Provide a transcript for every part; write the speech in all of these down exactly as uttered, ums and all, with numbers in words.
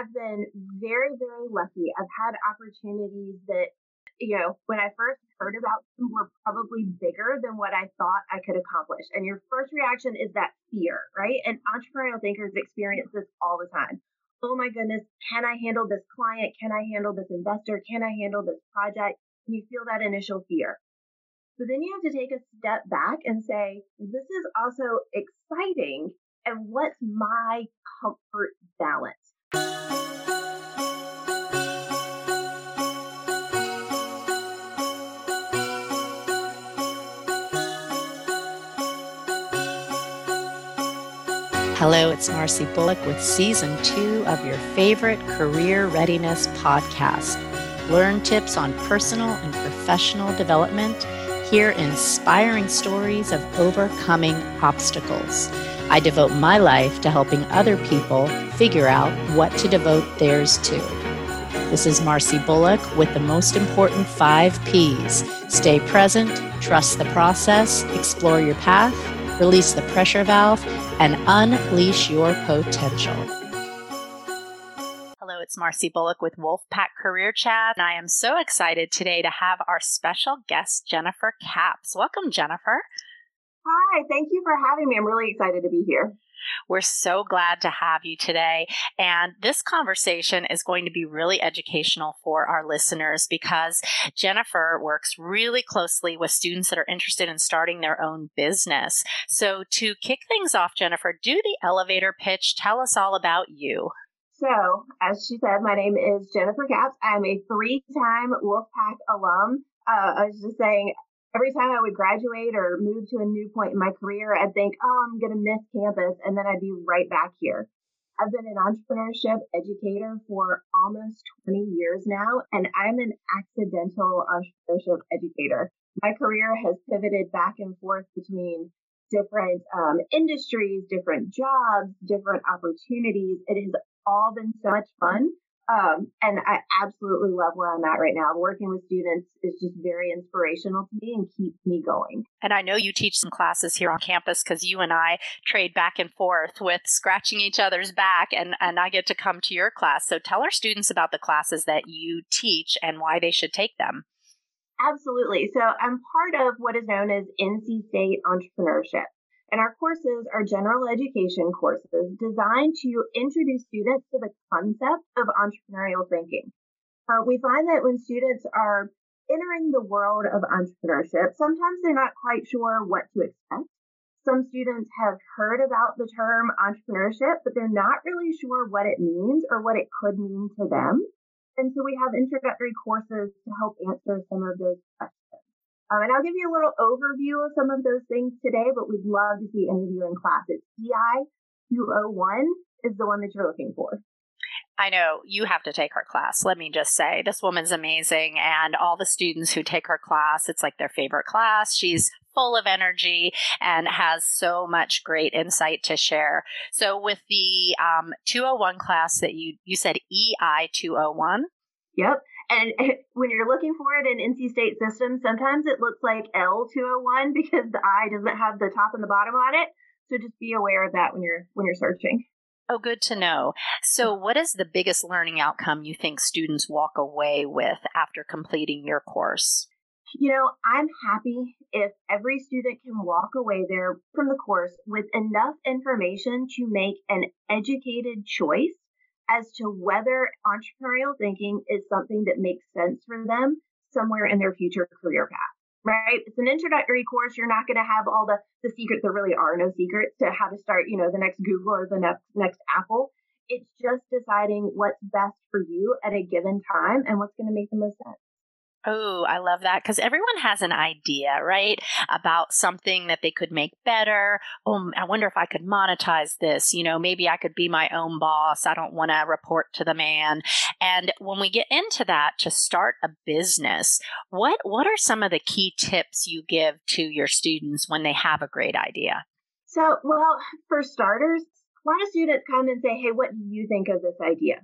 I've been very, very lucky. I've had opportunities that, you know, when I first heard about them were probably bigger than what I thought I could accomplish. And your first reaction is that fear, right? And entrepreneurial thinkers experience this all the time. Oh my goodness, can I handle this client? Can I handle this investor? Can I handle this project? And you feel that initial fear. But then you have to take a step back and say, this is also exciting. And what's my comfort balance? Hello, it's Marcy Bullock with Season two of your favorite Career Readiness podcast. Learn tips on personal and professional development. Hear inspiring stories of overcoming obstacles. I devote my life to helping other people figure out what to devote theirs to. This is Marcy Bullock with the most important five P's. Stay present, trust the process, explore your path, release the pressure valve, and unleash your potential. Hello, it's Marcy Bullock with Wolfpack Career Chat, and I am so excited today to have our special guest, Jennifer Capps. Welcome, Jennifer. Hi, thank you for having me. I'm really excited to be here. We're so glad to have you today. And this conversation is going to be really educational for our listeners because Jennifer works really closely with students that are interested in starting their own business. So to kick things off, Jennifer, do the elevator pitch. Tell us all about you. So as she said, my name is Jennifer Katz. I'm a three-time Wolfpack alum. Uh, I was just saying, every time I would graduate or move to a new point in my career, I'd think, oh, I'm going to miss campus, and then I'd be right back here. I've been an entrepreneurship educator for almost twenty years now, and I'm an accidental entrepreneurship educator. My career has pivoted back and forth between different um, industries, different jobs, different opportunities. It has all been so much fun. Um, and I absolutely love where I'm at right now. Working with students is just very inspirational to me and keeps me going. And I know you teach some classes here on campus because you and I trade back and forth with scratching each other's back, and, and I get to come to your class. So tell our students about the classes that you teach and why they should take them. Absolutely. So I'm part of what is known as N C State Entrepreneurship. And our courses are general education courses designed to introduce students to the concept of entrepreneurial thinking. Uh, we find that when students are entering the world of entrepreneurship, sometimes they're not quite sure what to expect. Some students have heard about the term entrepreneurship, but they're not really sure what it means or what it could mean to them. And so we have introductory courses to help answer some of those questions. Um, and I'll give you a little overview of some of those things today, but we'd love to see any of you in class. It's E I two oh one is the one that you're looking for. I know you have to take her class. Let me just say, this woman's amazing. And all the students who take her class, it's like their favorite class. She's full of energy and has so much great insight to share. So with the um, two oh one class that you, you said E I two oh one? Yep. And when you're looking for it in N C State systems, sometimes it looks like L two oh one because the I doesn't have the top and the bottom on it. So just be aware of that when you're when you're searching. Oh, good to know. So what is the biggest learning outcome you think students walk away with after completing your course? You know, I'm happy if every student can walk away there from the course with enough information to make an educated choice as to whether entrepreneurial thinking is something that makes sense for them somewhere in their future career path, right? It's an introductory course. You're not going to have all the, the secrets. There really are no secrets to how to start, you know, the next Google or the next, next Apple. It's just deciding what's best for you at a given time and what's going to make the most sense. Oh, I love that because everyone has an idea, right, about something that they could make better. Oh, I wonder if I could monetize this. You know, maybe I could be my own boss. I don't want to report to the man. And when we get into that to start a business, what what are some of the key tips you give to your students when they have a great idea? So, well, for starters, a lot of students come and say, hey, what do you think of this idea?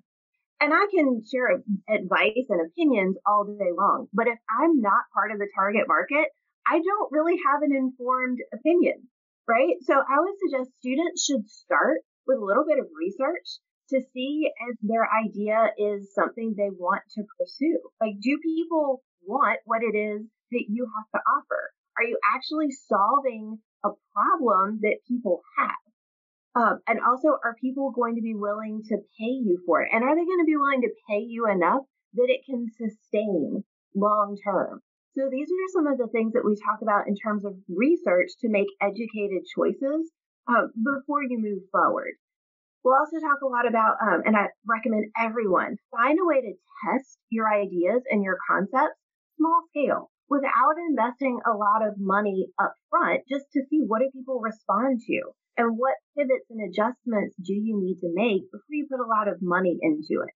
And I can share advice and opinions all day long, but if I'm not part of the target market, I don't really have an informed opinion, right? So I would suggest students should start with a little bit of research, to see if their idea is something they want to pursue. Like, do people want what it is that you have to offer? Are you actually solving a problem that people have? Um, and also, are people going to be willing to pay you for it? And are they going to be willing to pay you enough that it can sustain long term? So these are some of the things that we talk about in terms of research to make educated choices um, before you move forward. We'll also talk a lot about, um, and I recommend everyone, find a way to test your ideas and your concepts small scale without investing a lot of money up front, just to see what do people respond to and what pivots and adjustments do you need to make before you put a lot of money into it.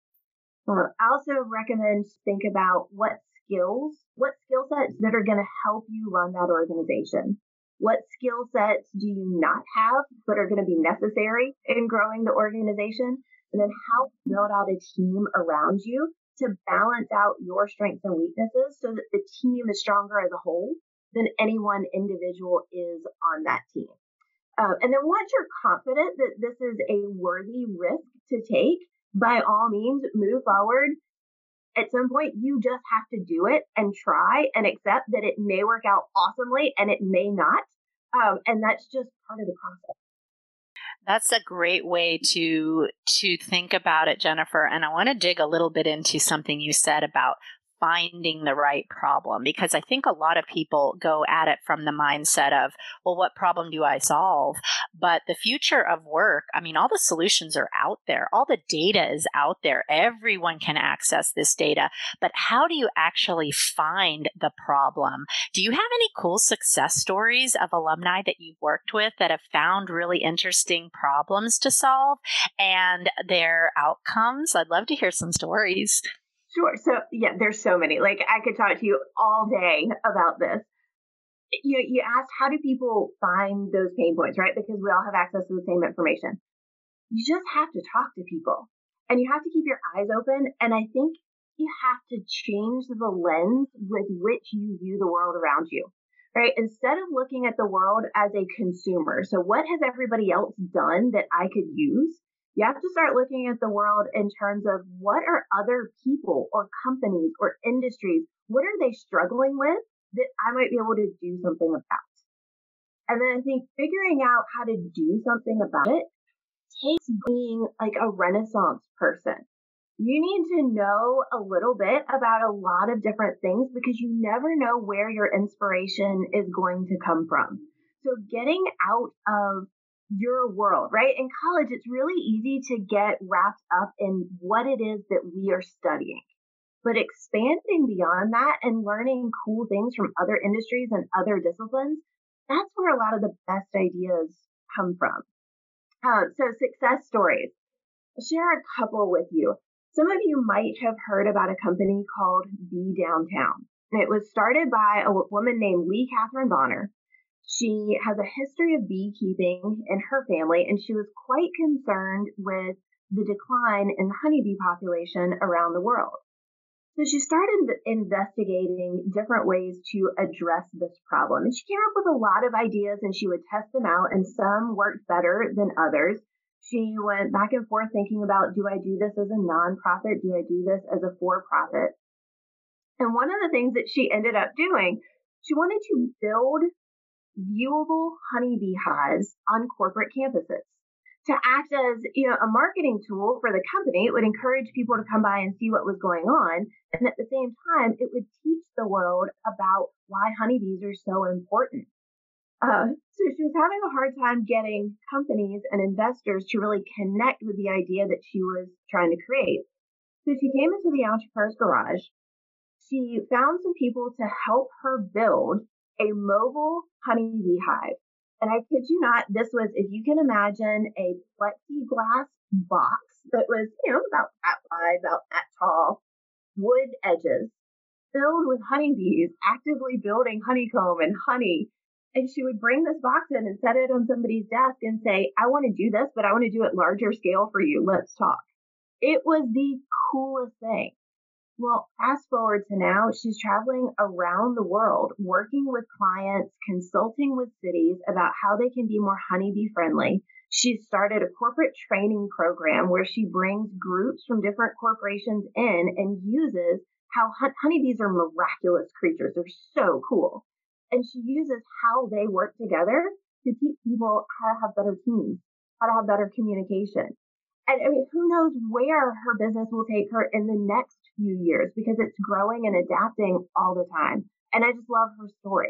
Uh, I also recommend think about what skills, what skill sets that are going to help you run that organization. What skill sets do you not have but are going to be necessary in growing the organization? And then how to build out a team around you to balance out your strengths and weaknesses so that the team is stronger as a whole than any one individual is on that team. Um, and then once you're confident that this is a worthy risk to take, by all means, move forward. At some point, you just have to do it and try and accept that it may work out awesomely and it may not. Um, and that's just part of the process. That's a great way to to think about it, Jennifer. And I want to dig a little bit into something you said about finding the right problem, because I think a lot of people go at it from the mindset of, well, what problem do I solve? But the future of work, I mean, all the solutions are out there. All the data is out there. Everyone can access this data. But how do you actually find the problem? Do you have any cool success stories of alumni that you've worked with that have found really interesting problems to solve and their outcomes? I'd love to hear some stories. Sure. So, yeah, there's so many. Like, I could talk to you all day about this. You you asked, how do people find those pain points, right? Because we all have access to the same information. You just have to talk to people, and you have to keep your eyes open. And I think you have to change the lens with which you view the world around you, right? Instead of looking at the world as a consumer. So what has everybody else done that I could use? You have to start looking at the world in terms of what are other people or companies or industries, what are they struggling with that I might be able to do something about? And then I think figuring out how to do something about it takes being like a Renaissance person. You need to know a little bit about a lot of different things because you never know where your inspiration is going to come from. So getting out of your world, right? In college, it's really easy to get wrapped up in what it is that we are studying, but expanding beyond that and learning cool things from other industries and other disciplines, that's where a lot of the best ideas come from. Um, so success stories. I'll share a couple with you. Some of you might have heard about a company called Be Downtown. And it was started by a woman named Lee Catherine Bonner. She has a history of beekeeping in her family, and she was quite concerned with the decline in the honeybee population around the world. So she started investigating different ways to address this problem. And she came up with a lot of ideas, and she would test them out, and some worked better than others. She went back and forth thinking about, do I do this as a nonprofit? Do I do this as a for-profit? And one of the things that she ended up doing, she wanted to build viewable honeybee hives on corporate campuses to act as, you know, a marketing tool for the company. It would encourage people to come by and see what was going on. And at the same time, it would teach the world about why honeybees are so important. Uh, so she was having a hard time getting companies and investors to really connect with the idea that she was trying to create. So she came into the entrepreneur's garage. She found some people to help her build a mobile honeybee hive. And I kid you not, this was, if you can imagine, a plexiglass box that was, you know, about that wide, about that tall, wood edges, filled with honeybees, actively building honeycomb and honey. And she would bring this box in and set it on somebody's desk and say, I want to do this, but I want to do it larger scale for you. Let's talk. It was the coolest thing. Well, fast forward to now, she's traveling around the world, working with clients, consulting with cities about how they can be more honeybee friendly. She started a corporate training program where she brings groups from different corporations in and uses how hun- honeybees are miraculous creatures. They're so cool. And she uses how they work together to teach people how to have better teams, how to have better communication. And I mean, who knows where her business will take her in the next few years, because it's growing and adapting all the time. And I just love her story.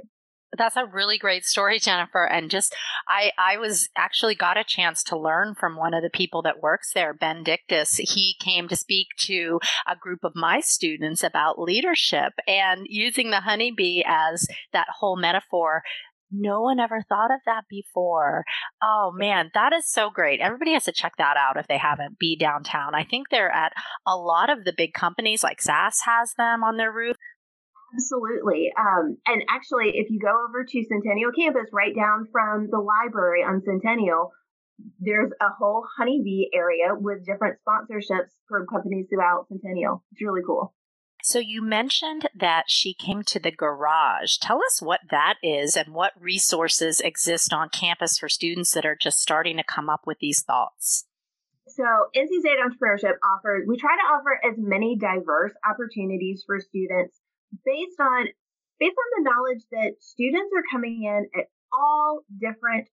That's a really great story, Jennifer. And just, I, I was actually got a chance to learn from one of the people that works there, Ben Dictus. He came to speak to a group of my students about leadership and using the honeybee as that whole metaphor. No one ever thought of that before. Oh, man, that is so great. Everybody has to check that out if they haven't. Be Downtown. I think they're at a lot of the big companies, like S A S has them on their roof. Absolutely. Um, and actually, if you go over to Centennial Campus, right down from the library on Centennial, there's a whole honeybee area with different sponsorships from companies throughout Centennial. It's really cool. So you mentioned that she came to the garage. Tell us what that is and what resources exist on campus for students that are just starting to come up with these thoughts. So N C State Entrepreneurship offers, we try to offer as many diverse opportunities for students based on based on the knowledge that students are coming in at all different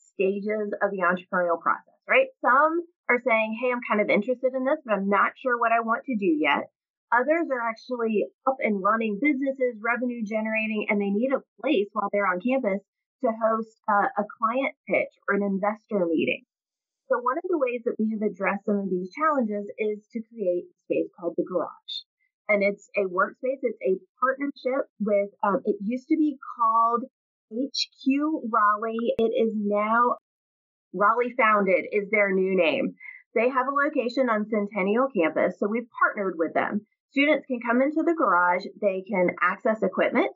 stages of the entrepreneurial process, right? Some are saying, hey, I'm kind of interested in this, but I'm not sure what I want to do yet. Others are actually up and running businesses, revenue generating, and they need a place while they're on campus to host a, a client pitch or an investor meeting. So one of the ways that we have addressed some of these challenges is to create a space called the Garage. And it's a workspace. It's a partnership with, um, it used to be called H Q Raleigh. It is now Raleigh Founded is their new name. They have a location on Centennial Campus, so we've partnered with them. Students can come into the garage. They can access equipment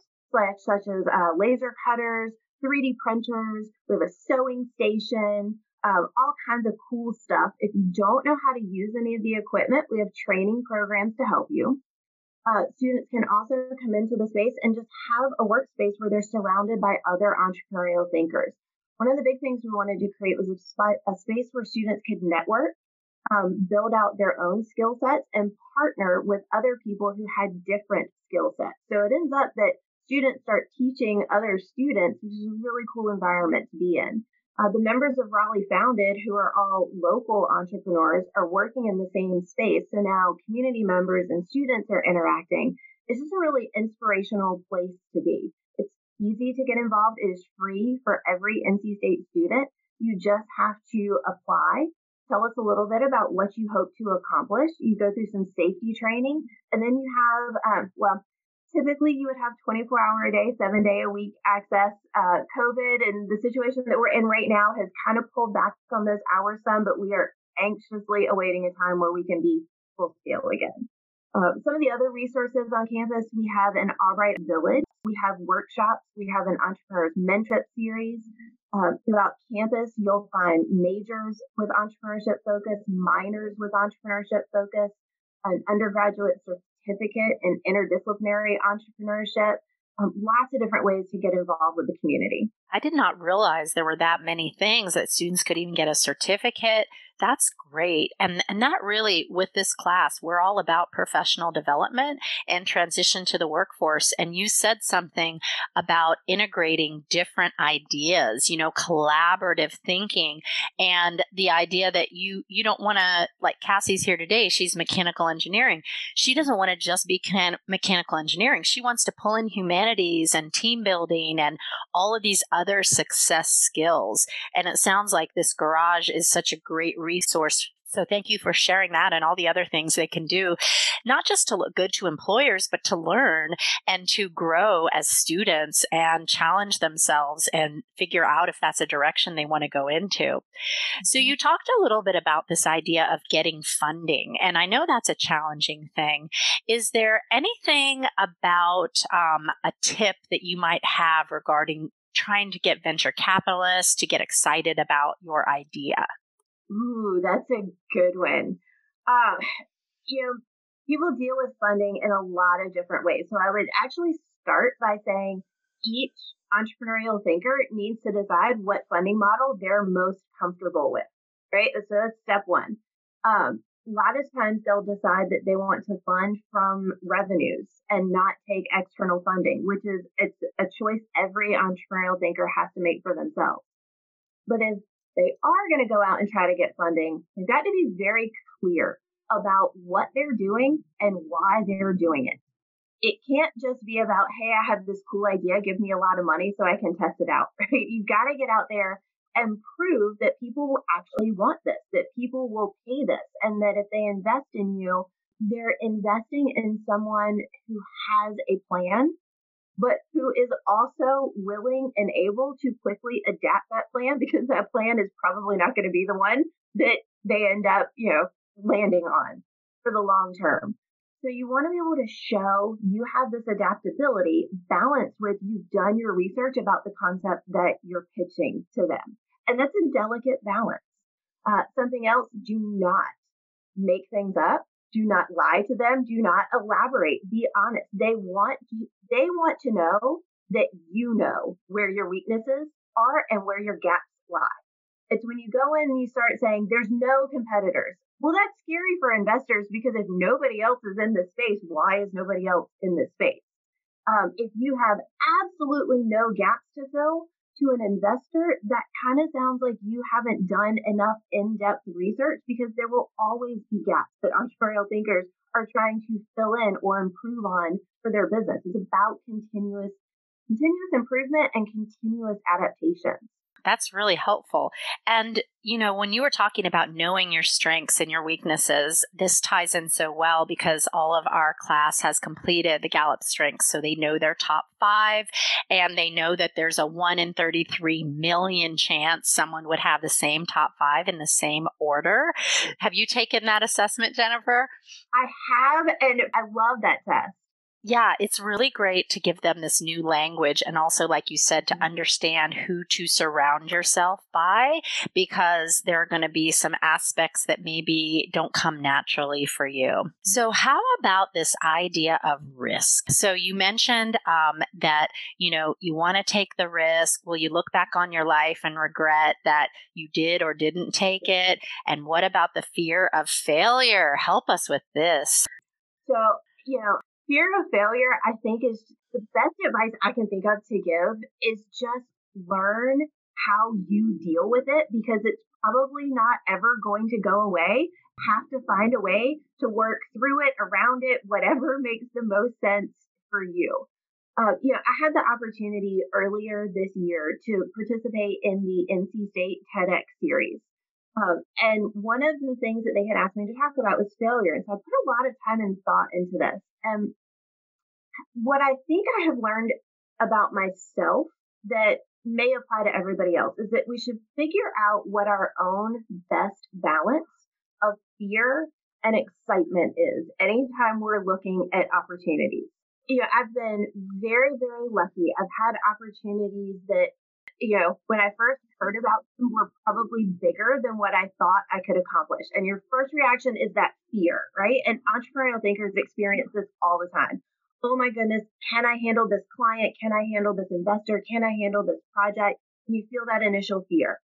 such as uh, laser cutters, three D printers. We have a sewing station, um, all kinds of cool stuff. If you don't know how to use any of the equipment, we have training programs to help you. Uh, students can also come into the space and just have a workspace where they're surrounded by other entrepreneurial thinkers. One of the big things we wanted to create was a, spot, a space where students could network, um, build out their own skill sets, and partner with other people who had different skill sets. So it ends up that students start teaching other students, which is a really cool environment to be in. Uh, the members of Raleigh Founded, who are all local entrepreneurs, are working in the same space. So now community members and students are interacting. This is a really inspirational place to be. It's easy to get involved. It is free for every N C State student. You just have to apply. Tell us a little bit about what you hope to accomplish. You go through some safety training, and then you have, um, well, typically, you would have twenty-four hour a day, seven day a week access. Uh, COVID and the situation that we're in right now has kind of pulled back on those hours some, but we are anxiously awaiting a time where we can be full scale again. Uh, some of the other resources on campus, we have an Albright Village. We have workshops. We have an Entrepreneur's Mentorship Series. Um, throughout campus, you'll find majors with entrepreneurship focus, minors with entrepreneurship focus, an undergraduate certificate. certificate and interdisciplinary entrepreneurship, um, lots of different ways to get involved with the community. I did not realize there were that many things that students could even get a certificate. That's great. And, and that really, with this class, we're all about professional development and transition to the workforce. And you said something about integrating different ideas, you know, collaborative thinking, and the idea that you, you don't want to, like Cassie's here today, she's mechanical engineering. She doesn't want to just be can, mechanical engineering. She wants to pull in humanities and team building and all of these other success skills. And it sounds like this garage is such a great resource. resource. So thank you for sharing that and all the other things they can do, not just to look good to employers, but to learn and to grow as students and challenge themselves and figure out if that's a direction they want to go into. So you talked a little bit about this idea of getting funding, and I know that's a challenging thing. Is there anything about um, a tip that you might have regarding trying to get venture capitalists to get excited about your idea? Ooh, that's a good one. Um, you know, people deal with funding in a lot of different ways. So I would actually start by saying, each entrepreneurial thinker needs to decide what funding model they're most comfortable with, right? So that's step one. Um, a lot of times they'll decide that they want to fund from revenues and not take external funding, which is it's a choice every entrepreneurial thinker has to make for themselves. But if they are going to go out and try to get funding, they've got to be very clear about what they're doing and why they're doing it. It can't just be about, hey, I have this cool idea, give me a lot of money so I can test it out, right? You've got to get out there and prove that people will actually want this, that people will pay this, and that if they invest in you, they're investing in someone who has a plan, but who is also willing and able to quickly adapt that plan, because that plan is probably not going to be the one that they end up, you know, landing on for the long term. So you want to be able to show you have this adaptability balanced with you've done your research about the concept that you're pitching to them. And that's a delicate balance. Uh, something else, do not make things up. Do not lie to them. Do not elaborate. Be honest. They want they want to know that you know where your weaknesses are and where your gaps lie. It's when you go in and you start saying, there's no competitors. Well, that's scary for investors, because if nobody else is in this space, why is nobody else in this space? Um, if you have absolutely no gaps to fill to an investor, that kind of sounds like you haven't done enough in-depth research, because there will always be gaps that entrepreneurial thinkers are trying to fill in or improve on for their business. It's about continuous, continuous improvement and continuous adaptations. That's really helpful. And, you know, when you were talking about knowing your strengths and your weaknesses, this ties in so well, because all of our class has completed the Gallup Strengths. So they know their top five, and they know that there's a one in thirty-three million chance someone would have the same top five in the same order. Have you taken that assessment, Jennifer? I have, and I love that test. Yeah, it's really great to give them this new language, and also, like you said, to understand who to surround yourself by, because there are going to be some aspects that maybe don't come naturally for you. So how about this idea of risk? So you mentioned um, that, you know, you want to take the risk. Will you look back on your life and regret that you did or didn't take it? And what about the fear of failure? Help us with this. So, you know, fear of failure, I think, is the best advice I can think of to give is just learn how you deal with it, because it's probably not ever going to go away. Have to find a way to work through it, around it, whatever makes the most sense for you. Uh, you know, I had the opportunity earlier this year to participate in the N C State TEDx series. Um, and one of the things that they had asked me to talk about was failure. And so I put a lot of time and thought into this. And what I think I have learned about myself that may apply to everybody else is that we should figure out what our own best balance of fear and excitement is anytime we're looking at opportunities. You know, I've been very, very lucky. I've had opportunities that, you know, when I first heard about them, were probably bigger than what I thought I could accomplish. And your first reaction is that fear, right? And entrepreneurial thinkers experience this all the time. Oh my goodness, can I handle this client? Can I handle this investor? Can I handle this project? And you feel that initial fear.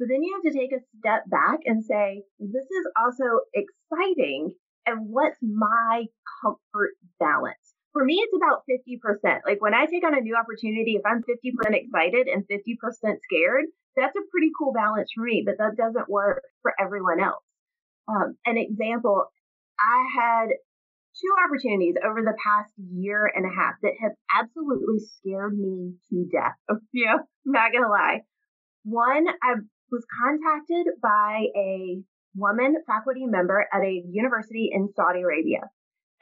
But then you have to take a step back and say, this is also exciting. And what's my comfort balance? For me, it's about fifty percent. Like when I take on a new opportunity, if I'm fifty percent excited and fifty percent scared, that's a pretty cool balance for me, but that doesn't work for everyone else. Um, an example, I had two opportunities over the past year and a half that have absolutely scared me to death. You know, I'm not going to lie. One, I was contacted by a woman faculty member at a university in Saudi Arabia.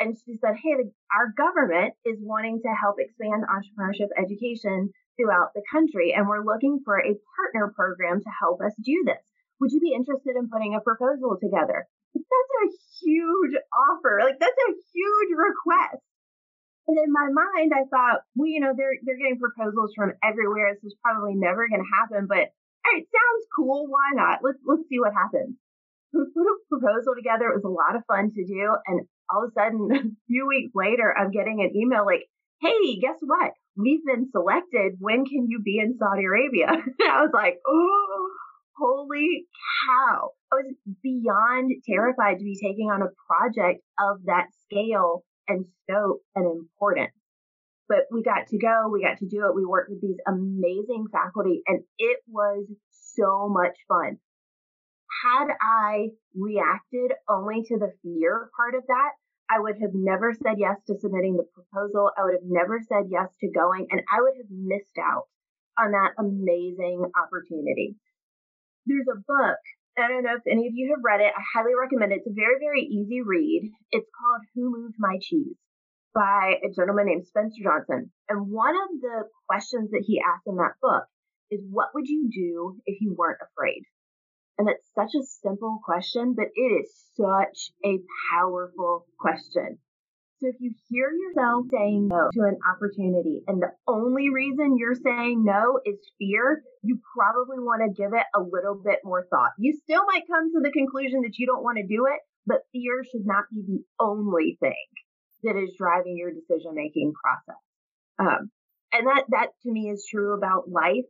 And she said, hey, the, our government is wanting to help expand entrepreneurship education throughout the country, and we're looking for a partner program to help us do this. Would you be interested in putting a proposal together? Like, that's a huge offer. Like, that's a huge request. And in my mind, I thought, well, you know, they're they're getting proposals from everywhere. This is probably never going to happen. But all right, sounds cool. Why not? Let's let's see what happens. We put a proposal together. It was a lot of fun to do, and all of a sudden, a few weeks later, I'm getting an email like, hey, guess what? We've been selected. When can you be in Saudi Arabia? And I was like, oh, holy cow. I was beyond terrified to be taking on a project of that scale and scope and importance. But we got to go, we got to do it. We worked with these amazing faculty, and it was so much fun. Had I reacted only to the fear part of that, I would have never said yes to submitting the proposal. I would have never said yes to going, and I would have missed out on that amazing opportunity. There's a book. I don't know if any of you have read it. I highly recommend it. It's a very, very easy read. It's called Who Moved My Cheese by a gentleman named Spencer Johnson. And one of the questions that he asked in that book is, what would you do if you weren't afraid? And that's such a simple question, but it is such a powerful question. So if you hear yourself saying no to an opportunity and the only reason you're saying no is fear, you probably want to give it a little bit more thought. You still might come to the conclusion that you don't want to do it, but fear should not be the only thing that is driving your decision-making process. Um, and that, that to me is true about life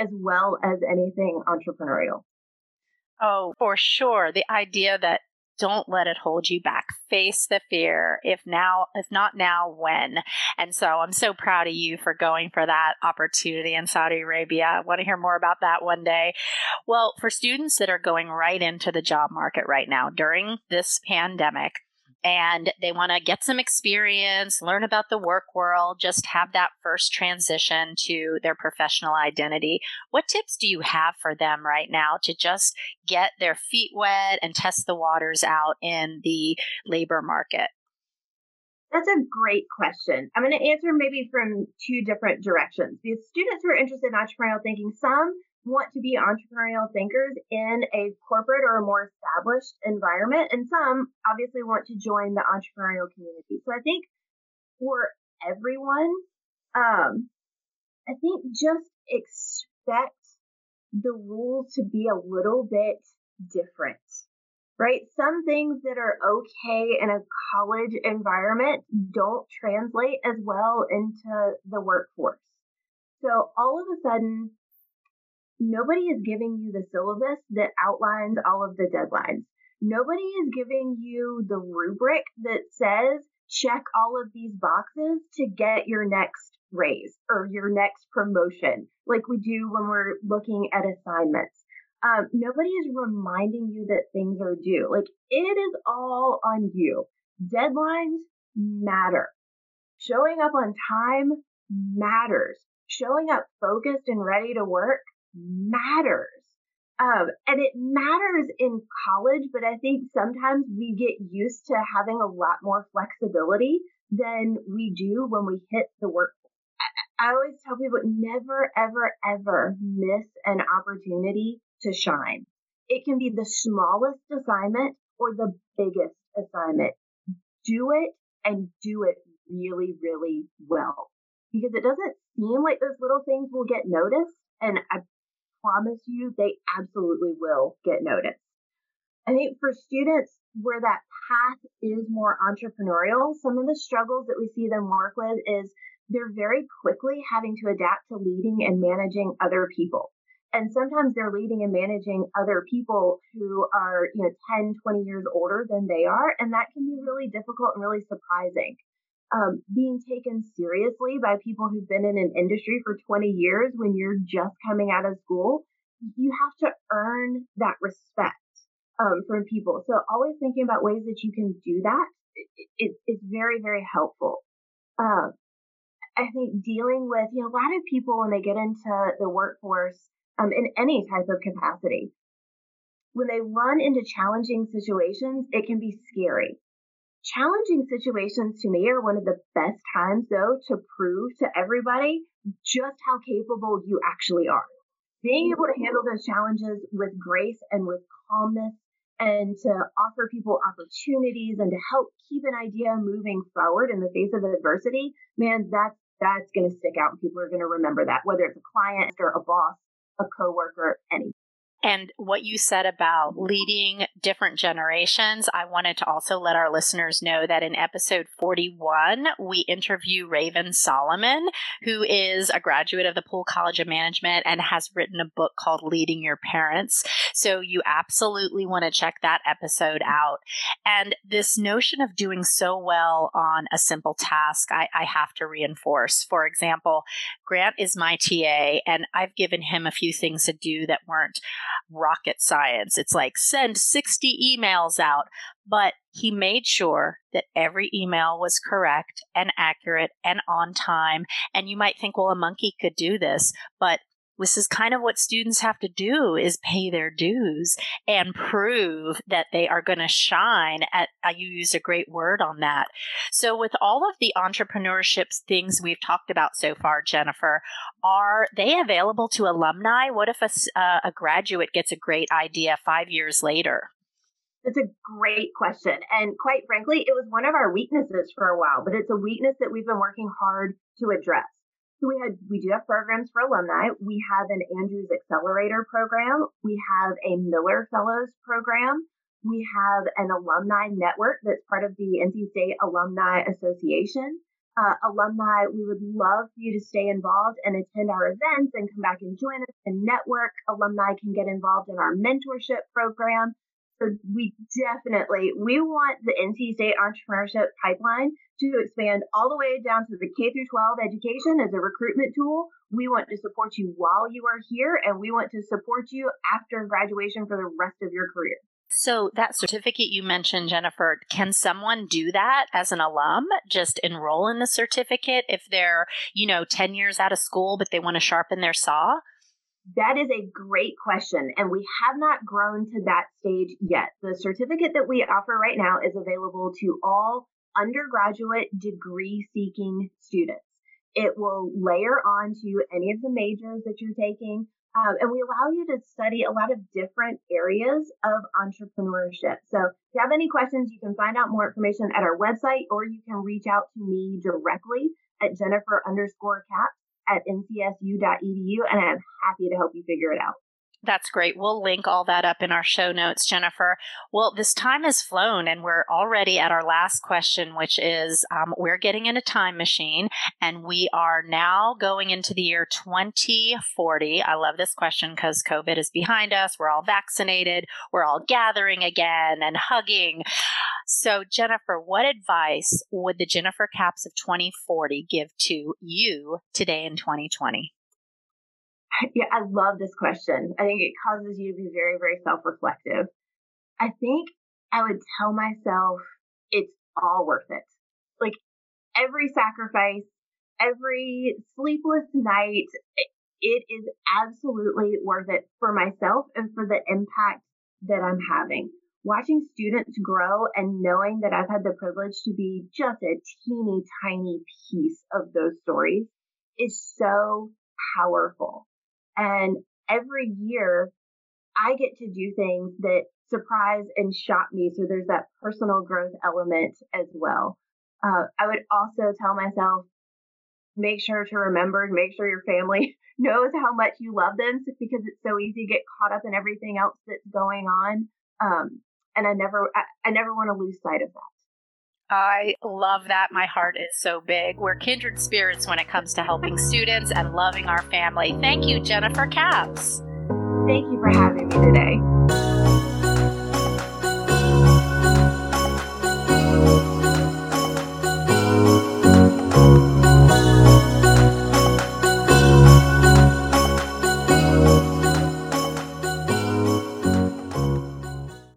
as well as anything entrepreneurial. Oh, for sure. The idea that don't let it hold you back. Face the fear. If now, if not now, when? And so I'm so proud of you for going for that opportunity in Saudi Arabia. I want to hear more about that one day. Well, for students that are going right into the job market right now during this pandemic, and they want to get some experience, learn about the work world, just have that first transition to their professional identity. What tips do you have for them right now to just get their feet wet and test the waters out in the labor market? That's a great question. I'm going to answer maybe from two different directions. The students who are interested in entrepreneurial thinking, some want to be entrepreneurial thinkers in a corporate or a more established environment. And some obviously want to join the entrepreneurial community. So I think for everyone, um, I think just expect the rules to be a little bit different, right? Some things that are okay in a college environment don't translate as well into the workforce. So all of a sudden, nobody is giving you the syllabus that outlines all of the deadlines. Nobody is giving you the rubric that says, check all of these boxes to get your next raise or your next promotion, like we do when we're looking at assignments. Um, nobody is reminding you that things are due. Like, it is all on you. Deadlines matter. Showing up on time matters. Showing up focused and ready to work matters. Um, and it matters in college, but I think sometimes we get used to having a lot more flexibility than we do when we hit the workforce. I, I always tell people, never, ever, ever miss an opportunity to shine. It can be the smallest assignment or the biggest assignment. Do it and do it really, really well, because it doesn't seem like those little things will get noticed. And I promise you, they absolutely will get noticed. I think for students where that path is more entrepreneurial, some of the struggles that we see them work with is they're very quickly having to adapt to leading and managing other people. And sometimes they're leading and managing other people who are, you know, ten, twenty years older than they are. And that can be really difficult and really surprising. Um, being taken seriously by people who've been in an industry for twenty years when you're just coming out of school, you have to earn that respect um, from people. So always thinking about ways that you can do that is it, very, very helpful. Um, I think dealing with, you know, a lot of people when they get into the workforce um, in any type of capacity, when they run into challenging situations, it can be scary. Challenging situations to me are one of the best times, though, to prove to everybody just how capable you actually are. Being able to handle those challenges with grace and with calmness and to offer people opportunities and to help keep an idea moving forward in the face of adversity, man, that's, that's going to stick out. People are going to remember that, whether it's a client or a boss, a coworker, anything. And what you said about leading different generations, I wanted to also let our listeners know that in episode forty-one, we interview Raven Solomon, who is a graduate of the Poole College of Management and has written a book called Leading Your Parents. So you absolutely want to check that episode out. And this notion of doing so well on a simple task, I, I have to reinforce. For example, Grant is my T A, and I've given him a few things to do that weren't rocket science. It's like send sixty emails out, but he made sure that every email was correct and accurate and on time. And you might think, well, a monkey could do this, but this is kind of what students have to do, is pay their dues and prove that they are going to shine at, you use a great word on that. So with all of the entrepreneurship things we've talked about so far, Jennifer, are they available to alumni? What if a, uh, a graduate gets a great idea five years later? That's a great question. And quite frankly, it was one of our weaknesses for a while, but it's a weakness that we've been working hard to address. So we had, we do have programs for alumni. We have an Andrews Accelerator program. We have a Miller Fellows program. We have an alumni network that's part of the N C State Alumni Association. Uh, alumni, we would love for you to stay involved and attend our events and come back and join us and network. Alumni can get involved in our mentorship program. So we definitely, we want the N C State entrepreneurship pipeline to expand all the way down to the K through twelve education as a recruitment tool. We want to support you while you are here, and we want to support you after graduation for the rest of your career. So that certificate you mentioned, Jennifer, can someone do that as an alum? Just enroll in the certificate if they're, you know, ten years out of school, but they want to sharpen their saw? That is a great question, and we have not grown to that stage yet. The certificate that we offer right now is available to all undergraduate degree-seeking students. It will layer on to any of the majors that you're taking, um, and we allow you to study a lot of different areas of entrepreneurship. So if you have any questions, you can find out more information at our website, or you can reach out to me directly at Jennifer underscore Capps at N C S U dot E D U, and I'm happy to help you figure it out. That's great. We'll link all that up in our show notes, Jennifer. Well, this time has flown, and we're already at our last question, which is um, we're getting in a time machine, and we are now going into the year twenty forty. I love this question because COVID is behind us. We're all vaccinated. We're all gathering again and hugging. So, Jennifer, what advice would the Jennifer Capps of twenty forty give to you today in twenty twenty? Yeah, I love this question. I think it causes you to be very, very self-reflective. I think I would tell myself it's all worth it. Like every sacrifice, every sleepless night, it is absolutely worth it for myself and for the impact that I'm having. Watching students grow and knowing that I've had the privilege to be just a teeny tiny piece of those stories is so powerful. And every year I get to do things that surprise and shock me. So there's that personal growth element as well. Uh, I would also tell myself, make sure to remember, make sure your family knows how much you love them, because it's so easy to get caught up in everything else that's going on. Um, and I never, I, I never want to lose sight of that. I love that. My heart is so big. We're kindred spirits when it comes to helping students and loving our family. Thank you, Jennifer Capps. Thank you for having me today.